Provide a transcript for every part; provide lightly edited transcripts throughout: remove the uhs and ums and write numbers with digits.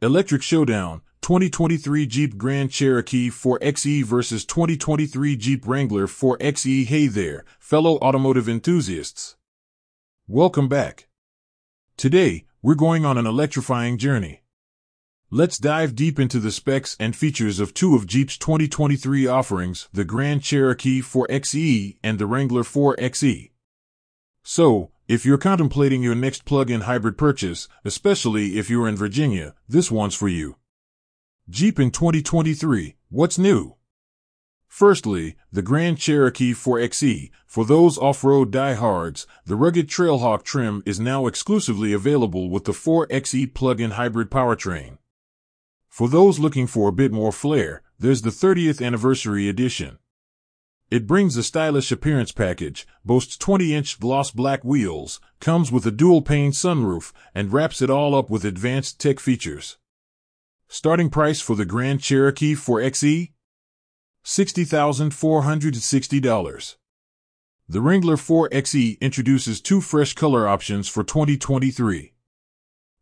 Electric Showdown, 2023 Jeep Grand Cherokee 4XE versus 2023 Jeep Wrangler 4XE. Hey there, fellow automotive enthusiasts. Welcome back. Today, we're going on an electrifying journey. Let's dive deep into the specs and features of two of Jeep's 2023 offerings, the Grand Cherokee 4XE and the Wrangler 4XE. So, if you're contemplating your next plug-in hybrid purchase, especially if you're in Virginia, this one's for you. Jeep in 2023, what's new? Firstly, the Grand Cherokee 4XE. For those off-road diehards, the rugged Trailhawk trim is now exclusively available with the 4XE plug-in hybrid powertrain. For those looking for a bit more flair, there's the 30th Anniversary Edition. It brings a stylish appearance package, boasts 20-inch gloss black wheels, comes with a dual-pane sunroof, and wraps it all up with advanced tech features. Starting price for the Grand Cherokee 4XE? $60,460. The Wrangler 4XE introduces two fresh color options for 2023.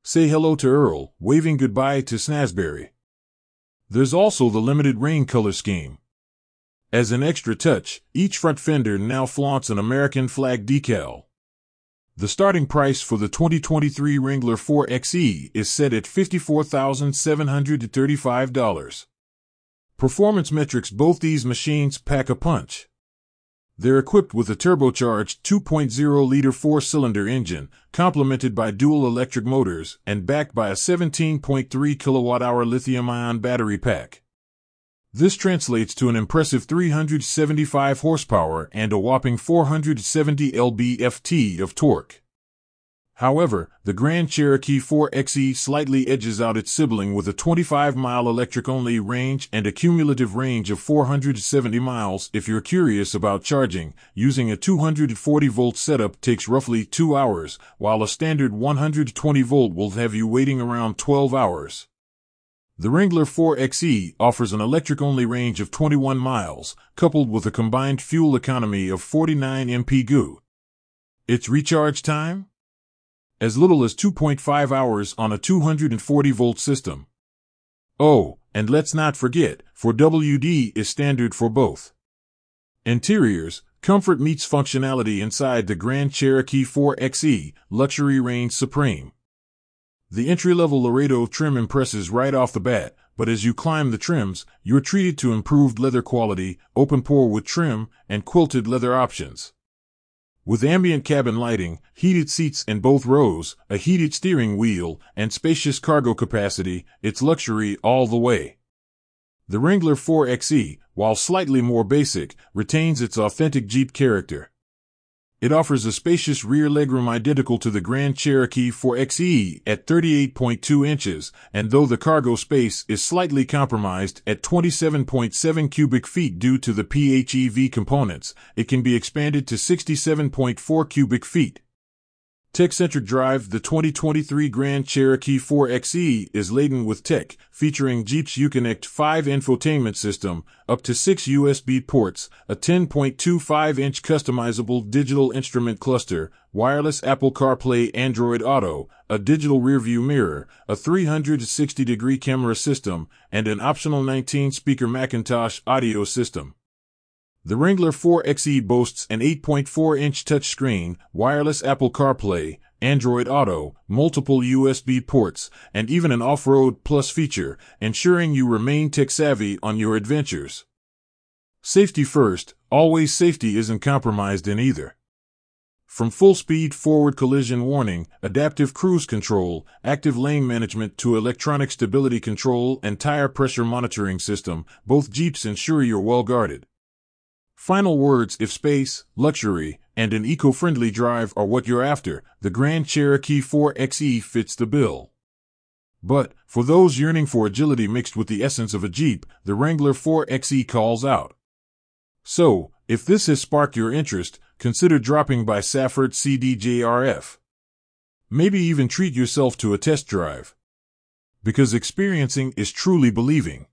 Say hello to Earl, waving goodbye to Snazberry. There's also the limited rain color scheme. As an extra touch, each front fender now flaunts an American flag decal. The starting price for the 2023 Wrangler 4XE is set at $54,735. Performance metrics: both these machines pack a punch. They're equipped with a turbocharged 2.0-liter four-cylinder engine, complemented by dual electric motors, and backed by a 17.3 kilowatt-hour lithium-ion battery pack. This translates to an impressive 375 horsepower and a whopping 470 LBFT of torque. However, the Grand Cherokee 4XE slightly edges out its sibling with a 25-mile electric-only range and a cumulative range of 470 miles. If you're curious about charging, using a 240-volt setup takes roughly 2 hours, while a standard 120-volt will have you waiting around 12 hours. The Wrangler 4XE offers an electric-only range of 21 miles, coupled with a combined fuel economy of 49 mpg. Its recharge time? As little as 2.5 hours on a 240-volt system. Oh, and let's not forget, 4WD is standard for both. Interiors. Comfort meets functionality inside the Grand Cherokee 4XE, luxury reigns supreme. The entry-level Laredo trim impresses right off the bat, but as you climb the trims, you're treated to improved leather quality, open-pore wood trim, and quilted leather options. With ambient cabin lighting, heated seats in both rows, a heated steering wheel, and spacious cargo capacity, it's luxury all the way. The Wrangler 4XE, while slightly more basic, retains its authentic Jeep character. It offers a spacious rear legroom identical to the Grand Cherokee 4XE at 38.2 inches, and though the cargo space is slightly compromised at 27.7 cubic feet due to the PHEV components, it can be expanded to 67.4 cubic feet. Tech-centric drive. The 2023 Grand Cherokee 4XE is laden with tech, featuring Jeep's Uconnect 5 infotainment system, up to 6 USB ports, a 10.25-inch customizable digital instrument cluster, wireless Apple CarPlay, Android Auto, a digital rearview mirror, a 360-degree camera system, and an optional 19-speaker McIntosh audio system. The Wrangler 4XE boasts an 8.4-inch touchscreen, wireless Apple CarPlay, Android Auto, multiple USB ports, and even an Off-Road Plus feature, ensuring you remain tech-savvy on your adventures. Safety first. Always. Safety isn't compromised in either. From full-speed forward collision warning, adaptive cruise control, active lane management to electronic stability control and tire pressure monitoring system, both Jeeps ensure you're well guarded. Final words. If space, luxury, and an eco-friendly drive are what you're after, the Grand Cherokee 4XE fits the bill. But, for those yearning for agility mixed with the essence of a Jeep, the Wrangler 4XE calls out. So, if this has sparked your interest, consider dropping by Safford CDJRF. Maybe even treat yourself to a test drive. Because experiencing is truly believing.